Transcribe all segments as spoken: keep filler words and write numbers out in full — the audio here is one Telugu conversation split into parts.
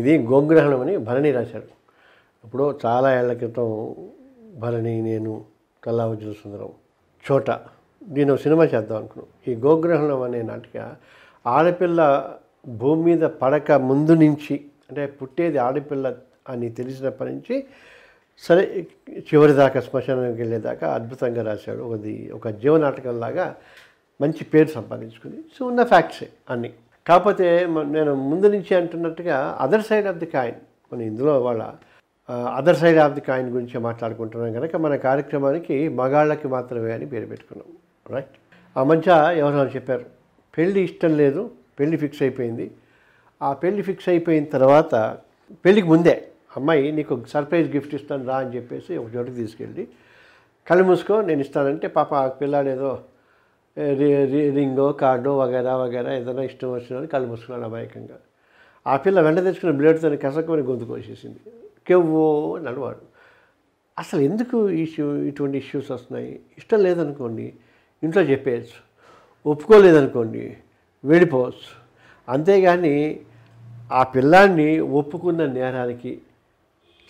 ఇది గోగ్రహణం అని భరణి రాశారు. ఇప్పుడు చాలా ఏళ్ల క్రితం భరణి, నేను, కల్లావజ్జుల సుందరం, చోట దీని సినిమా చేద్దాం అనుకున్నాం. ఈ గోగ్రహణం అనే నాటిక ఆడపిల్ల భూమి మీద పడక ముందు నుంచి, అంటే పుట్టేది ఆడపిల్ల అని తెలిసినప్పటి నుంచి సరే చివరిదాకా శ్మశానానికి వెళ్ళేదాకా అద్భుతంగా రాశాడు. అది ఒక జీవనాటకంలాగా మంచి పేరు సంపాదించుకుంది. సో ఉన్న ఫ్యాక్ట్సే అన్నీ. కాకపోతే నేను ముందు నుంచి అంటున్నట్టుగా other side of the coin, మనం ఇందులో వాళ్ళ other side of the coin గురించి మాట్లాడుకుంటున్నాం కనుక మన కార్యక్రమానికి మగాళ్ళకి మాత్రమే అని పేరు పెట్టుకున్నాం. రైట్. ఆ మధ్య ఎవరో చెప్పారు పెళ్ళి ఇష్టం లేదు, పెళ్ళి ఫిక్స్ అయిపోయింది. ఆ పెళ్ళి ఫిక్స్ అయిపోయిన తర్వాత పెళ్ళికి ముందే అమ్మాయి నీకు సర్ప్రైజ్ గిఫ్ట్ ఇస్తాను రా అని చెప్పేసి ఒక చోటుకి తీసుకెళ్ళి కళ్ళు మూసుకో నేను ఇస్తానంటే పాప ఆ పిల్లాడు ఏదో రింగో కార్డో వగైరా వగైరా ఏదైనా ఇష్టం వచ్చినాడని కళ్ళు మూసుకున్నాడు అమాయకంగా. ఆ పిల్ల వెంట తెచ్చుకున్న బ్లేడ్తో కసక్కుని గొంతుకు వచ్చేసింది. కెవ్వో నడువాడు. అసలు ఎందుకు ఇష్యూ ఇటువంటి ఇష్యూస్ వస్తున్నాయి? ఇష్టం లేదనుకోండి ఇంట్లో చెప్పేయచ్చు, ఒప్పుకోలేదనుకోండి వెళ్ళిపోవచ్చు. అంతేగాని ఆ పిల్లాన్ని ఒప్పుకున్న నేరానికి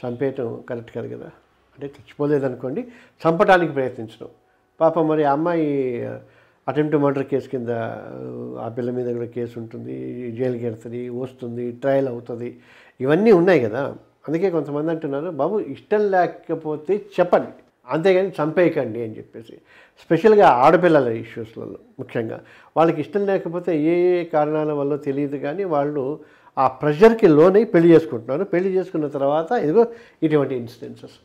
చంపేయటం కరెక్ట్ కాదు కదా. అంటే చచ్చిపోలేదనుకోండి చంపడానికి ప్రయత్నించడం. పాప మరి అమ్మాయి అటెంప్ట్ మర్డర్ కేసు కింద ఆ పిల్ల మీద కూడా కేసు ఉంటుంది, జైలుకి వెళ్తుంది, వస్తుంది, ట్రయల్ అవుతుంది, ఇవన్నీ ఉన్నాయి కదా. అందుకే కొంతమంది అంటున్నారు బాబు ఇష్టం లేకపోతే చెప్పండి అంతేగాని చంపేయకండి అని చెప్పేసి. స్పెషల్గా ఆడపిల్లల ఇష్యూస్లలో ముఖ్యంగా వాళ్ళకి ఇష్టం లేకపోతే ఏ ఏ కారణాల వల్ల తెలియదు కానీ వాళ్ళు ఆ ప్రెషర్కి లోనై పెళ్లి చేసుకుంటున్నారు. పెళ్లి చేసుకున్న తర్వాత ఏదో ఇటువంటి ఇన్సిడెన్సెస్.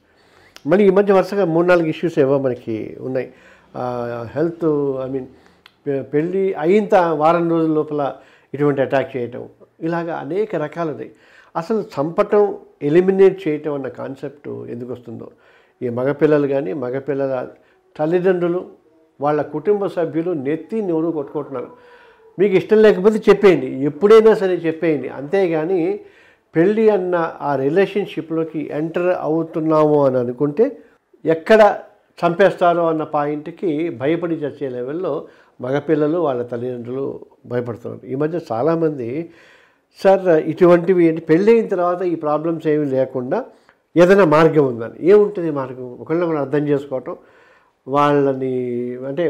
మళ్ళీ ఈ మధ్య వరుసగా మూడు నాలుగు ఇష్యూస్ ఏవో మనకి ఉన్నాయి. హెల్త్, ఐ మీన్ పెళ్ళి అయినంత వారం రోజుల లోపల ఇటువంటి అటాక్ చేయటం, ఇలాగా అనేక రకాలది. అసలు చంపటం, ఎలిమినేట్ చేయటం అన్న కాన్సెప్ట్ ఎందుకు వస్తుందో ఈ మగపిల్లలు కానీ మగపిల్లల తల్లిదండ్రులు వాళ్ళ కుటుంబ సభ్యులు నెత్తి నోరు కొట్టుకుంటున్నారు. మీకు ఇష్టం లేకపోతే చెప్పేయండి, ఎప్పుడైనా సరే చెప్పేయండి, అంతేగాని పెళ్ళి అన్న ఆ రిలేషన్షిప్లోకి ఎంటర్ అవుతున్నాము అని అనుకుంటే ఎక్కడ చంపేస్తారో అన్న పాయింట్కి భయపడి చచ్చే లెవెల్లో మగపిల్లలు వాళ్ళ తల్లిదండ్రులు భయపడుతున్నారు. ఈ మధ్య చాలామంది సార్ ఇటువంటివి ఏంటి పెళ్ళి అయిన తర్వాత ఈ ప్రాబ్లమ్స్ ఏమీ లేకుండా ఏదైనా మార్గం ఉందని. ఏముంటుంది మార్గం? ఒకళ్ళు మనం అర్థం చేసుకోవటం, వాళ్ళని అంటే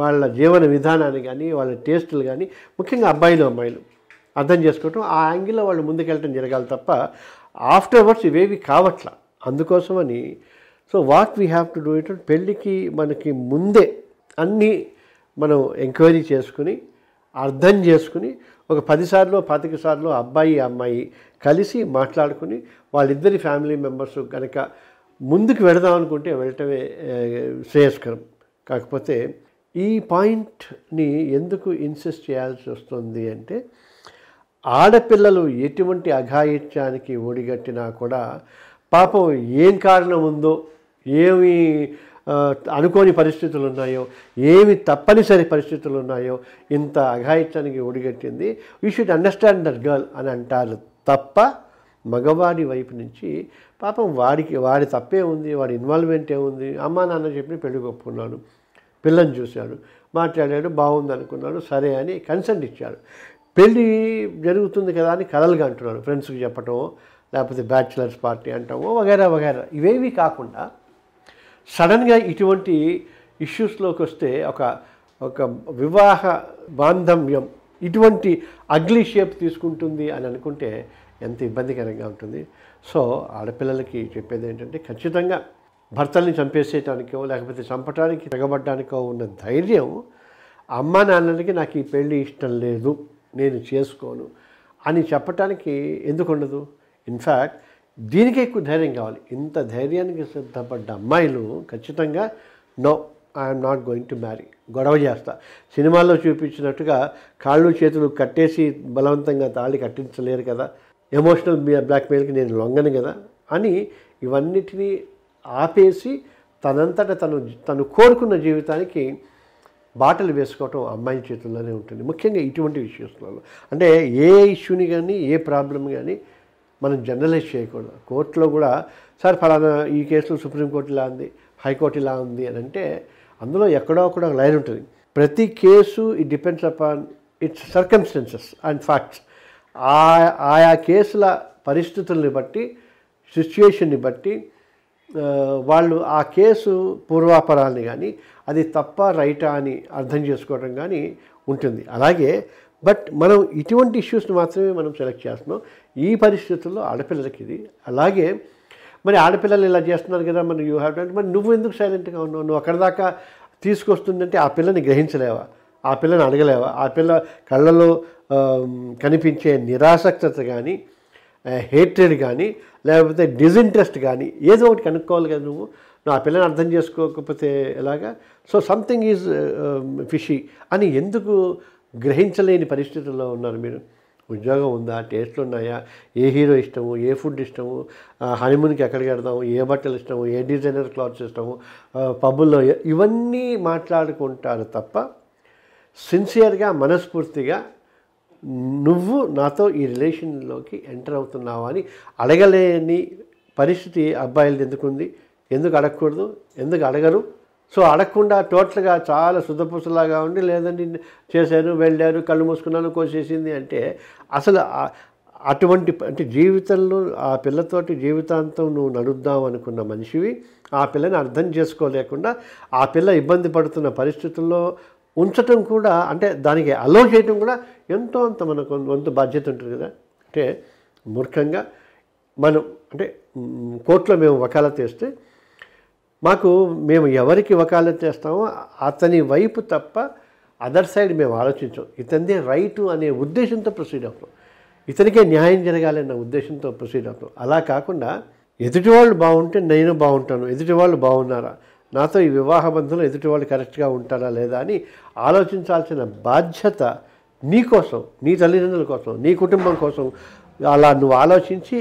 వాళ్ళ జీవన విధానాన్ని కానీ వాళ్ళ టేస్టులు కానీ ముఖ్యంగా అబ్బాయిలు అమ్మాయిలు అర్థం చేసుకోవటం, ఆ యాంగిల్లో వాళ్ళు ముందుకెళ్ళటం జరగాలి తప్ప ఆఫ్టర్వర్డ్స్ ఇవేవి కావట్లా. అందుకోసమని so what we have to do it, పెళ్ళికి మనకి ముందే అన్నీ మనం ఎంక్వైరీ చేసుకుని అర్థం చేసుకుని ఒక పదిసార్లు పాతిక సార్లు అబ్బాయి అమ్మాయి కలిసి మాట్లాడుకుని వాళ్ళిద్దరి ఫ్యామిలీ మెంబర్స్ కనుక ముందుకు వెళదాం అనుకుంటే వెళ్ళటమే శ్రేయస్కరం. కాకపోతే ఈ పాయింట్ని ఎందుకు ఇన్సిస్ట్ చేయాల్సి వస్తుంది అంటే ఆడపిల్లలు ఎటువంటి అఘాయిత్యానికి ఒడిగట్టినా కూడా పాపం ఏం కారణం ఉందో, ఏమి అనుకోని పరిస్థితులు ఉన్నాయో, ఏమి తప్పనిసరి పరిస్థితులు ఉన్నాయో ఇంత అఘాయిత్యానికి ఒడిగట్టింది you should understand that girl అని అంటారు తప్ప మగవాడి వైపు నుంచి పాపం వాడికి వాడి తప్పే ఉంది, వాడి ఇన్వాల్వ్మెంట్ ఏముంది, అమ్మా నాన్న చెప్పి పెళ్లి ఒప్పుకున్నాడు, పిల్లని చూశాడు, మాట్లాడాడు, బాగుంది అనుకున్నాడు, సరే అని కన్సెంట్ ఇచ్చాడు, పెళ్ళి జరుగుతుంది కదా అని కలలుగా అంటున్నాడు, ఫ్రెండ్స్కి చెప్పటమో లేకపోతే బ్యాచిలర్స్ పార్టీ అంటామో వగైరా వగైరా. ఇవేవి కాకుండా సడన్గా ఇటువంటి ఇష్యూస్లోకి వస్తే ఒక ఒక వివాహ బాంధవ్యం ఇటువంటి అగ్లీ షేప్ తీసుకుంటుంది అని అనుకుంటే ఎంత ఇబ్బందికరంగా ఉంటుంది. సో ఆడపిల్లలకి చెప్పేది ఏంటంటే ఖచ్చితంగా భర్తల్ని చంపేసేయటానికో లేకపోతే చంపటానికి తెగబడ్డానికో ఉన్న ధైర్యం అమ్మ నాన్నలకి నాకు ఈ పెళ్ళి ఇష్టం లేదు నేను చేసుకోను అని చెప్పటానికి ఎందుకు ఉండదు. ఇన్ఫ్యాక్ట్ దీనికి ఎక్కువ ధైర్యం కావాలి. ఇంత ధైర్యానికి సిద్ధపడ్డ అమ్మాయిలు ఖచ్చితంగా no I'm not going to marry, గొడవ చేస్తా, సినిమాల్లో చూపించినట్టుగా కాళ్ళు చేతులు కట్టేసి బలవంతంగా తాళి కట్టించలేరు కదా, ఎమోషనల్ బ్లాక్మెయిల్కి నేను లొంగను కదా అని ఇవన్నిటినీ ఆపేసి తనంతట తను తను కోరుకున్న జీవితానికి బాటలు వేసుకోవటం అమ్మాయిల చేతుల్లోనే ఉంటుంది. ముఖ్యంగా ఇటువంటి ఇష్యూస్లలో అంటే ఏ ఇష్యూని కానీ ఏ ప్రాబ్లం కానీ మనం జనరలైజ్ చేయకూడదు. కోర్టులో కూడా సార్ ఫలానా ఈ కేసులో సుప్రీంకోర్టు ఇలా ఉంది, హైకోర్టు ఇలా ఉంది అని అంటే అందులో ఎక్కడో ఒకడో లైన్ ఉంటుంది. ప్రతి case it depends upon its circumstances and facts. ఆయా కేసుల పరిస్థితుల్ని బట్టి, సిచ్యుయేషన్ని బట్టి వాళ్ళు ఆ కేసు పూర్వాపరాలని కానీ అది తప్ప రైటా అని అర్థం చేసుకోవడం కానీ ఉంటుంది. అలాగే బట్ మనం ఇటువంటి ఇష్యూస్ని మాత్రమే మనం సెలెక్ట్ చేస్తున్నాం ఈ పరిస్థితుల్లో ఆడపిల్లలకి ఇది. అలాగే మరి ఆడపిల్లలు ఇలా చేస్తున్నారు కదా, మరి యూ హ్యావ్ టు అంటే మరి నువ్వు ఎందుకు సైలెంట్గా ఉన్నావు? నువ్వు అక్కడ దాకా తీసుకొస్తుందంటే ఆ పిల్లని గ్రహించలేవా? ఆ పిల్లని అడగలేవా? ఆ పిల్ల కళ్ళలో కనిపించే నిరాసక్తత కానీ, హేట్రెడ్ కానీ, లేకపోతే డిజింట్రెస్ట్ కానీ ఏదో ఒకటి కనుక్కోవాలి కదా నువ్వు. నువ్వు ఆ పిల్లని అర్థం చేసుకోకపోతే ఎలాగా? సో సంథింగ్ ఈజ్ ఫిషీ అని ఎందుకు గ్రహించలేని పరిస్థితుల్లో ఉన్నారు మీరు? ఉద్యోగం ఉందా? టేస్ట్లు ఉన్నాయా? ఏ హీరో ఇష్టము? ఏ ఫుడ్ ఇష్టము? హనీమూన్కి ఎక్కడికి వెళ్దాము? ఏ బట్టలు ఇష్టము? ఏ డిజైనర్ క్లాత్స్ ఇష్టము? పబ్బుల్లో ఇవన్నీ మాట్లాడుకుంటారు తప్ప సిన్సియర్గా మనస్ఫూర్తిగా నువ్వు నాతో ఈ రిలేషన్లోకి ఎంటర్ అవుతున్నావా అని అడగలేని పరిస్థితి అబ్బాయిలది ఎందుకుంది? ఎందుకు అడగకూడదు? ఎందుకు అడగరు? సో అడగకుండా టోటల్గా చాలా శుద్ధపూసలాగా ఉండి లేదండి చేశారు, వెళ్ళారు, కళ్ళు మూసుకున్నాను, కోసేసింది అంటే అసలు అటువంటి అంటే జీవితంలో ఆ పిల్లతోటి జీవితాంతం నువ్వు నడుద్దాం అనుకున్న మనిషివి, ఆ పిల్లని అర్థం చేసుకోలేకుండా ఆ పిల్ల ఇబ్బంది పడుతున్న పరిస్థితుల్లో ఉంచటం కూడా అంటే దానికి అలో చేయటం కూడా ఎంతో అంత మనకు వంతు బాధ్యత ఉంటుంది కదా. అంటే మూర్ఖంగా మనం అంటే కోర్టులో మేము వకాలత్ చేస్తే మాకు మేము ఎవరికి వకాలత్ చేస్తామో అతని వైపు తప్ప అదర్ సైడ్ మేము ఆలోచించాం. ఇతనిదే రైటు అనే ఉద్దేశంతో ప్రొసీడ్ అవుతాం, ఇతనికే న్యాయం జరగాలన్న ఉద్దేశంతో ప్రొసీడ్ అవుతాం. అలా కాకుండా ఎదుటివాళ్ళు బాగుంటే నేను బాగుంటాను, ఎదుటివాళ్ళు బాగున్నారా, నాతో ఈ వివాహ బంధంలో ఎదుటివాళ్ళు కరెక్ట్గా ఉంటారా లేదా అని ఆలోచించాల్సిన బాధ్యత నీకోసం, నీ తల్లిదండ్రుల కోసం, నీ కుటుంబం కోసం. అలా నువ్వు ఆలోచించి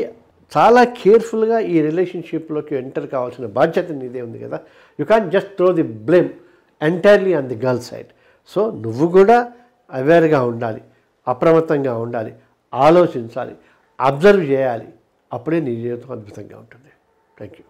చాలా కేర్ఫుల్గా ఈ రిలేషన్షిప్లోకి ఎంటర్ కావాల్సిన బాధ్యత నీదే ఉంది కదా. You can't just throw the blame entirely on the girl side. So నువ్వు కూడా అవేర్గా ఉండాలి, అప్రమత్తంగా ఉండాలి, ఆలోచించాలి, అబ్జర్వ్ చేయాలి. అప్పుడే నీ జీవితం అద్భుతంగా ఉంటుంది. Thank you.